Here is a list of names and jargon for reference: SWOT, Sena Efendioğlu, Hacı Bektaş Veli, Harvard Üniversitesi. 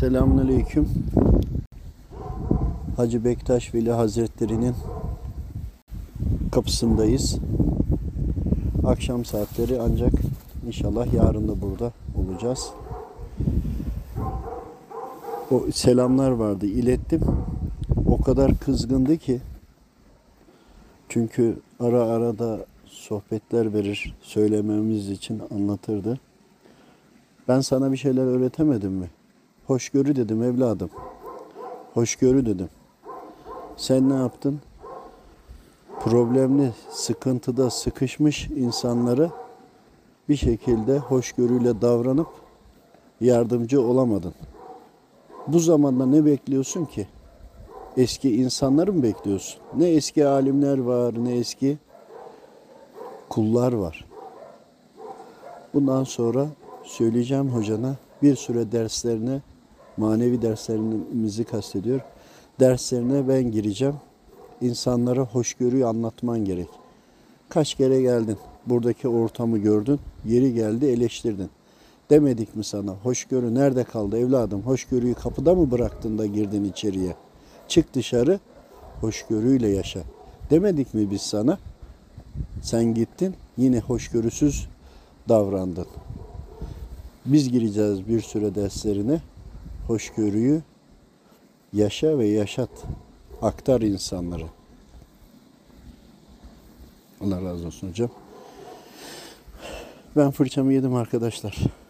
Selamünaleyküm. Hacı Bektaş Veli Hazretleri'nin kapısındayız. Akşam saatleri, ancak inşallah yarın da burada olacağız. O selamlar vardı, ilettim. O kadar kızgındı ki, çünkü ara ara da sohbetler verir, söylememiz için anlatırdı. Ben sana bir şeyler öğretemedim mi? Hoşgörü dedim evladım. Hoşgörü dedim. Sen ne yaptın? Problemli, sıkıntıda sıkışmış insanlara bir şekilde hoşgörüyle davranıp yardımcı olamadın. Bu zamanda ne bekliyorsun ki? Eski insanları mı bekliyorsun? Ne eski alimler var, ne eski kullar var. Bundan sonra söyleyeceğim hocana, bir süre derslerine, manevi derslerimizi kastediyor, derslerine ben gireceğim. İnsanlara hoşgörüyü anlatman gerek. Kaç kere geldin, buradaki ortamı gördün, yeri geldi eleştirdin. Demedik mi sana, hoşgörü nerede kaldı evladım? Hoşgörüyü kapıda mı bıraktın da girdin içeriye? Çık dışarı, hoşgörüyle yaşa. Demedik mi biz sana? Sen gittin, yine hoşgörüsüz davrandın. Biz gireceğiz bir süre derslerine. Hoşgörüyü yaşa ve yaşat. Aktar insanları. Allah razı olsun hocam. Ben fırçamı yedim arkadaşlar.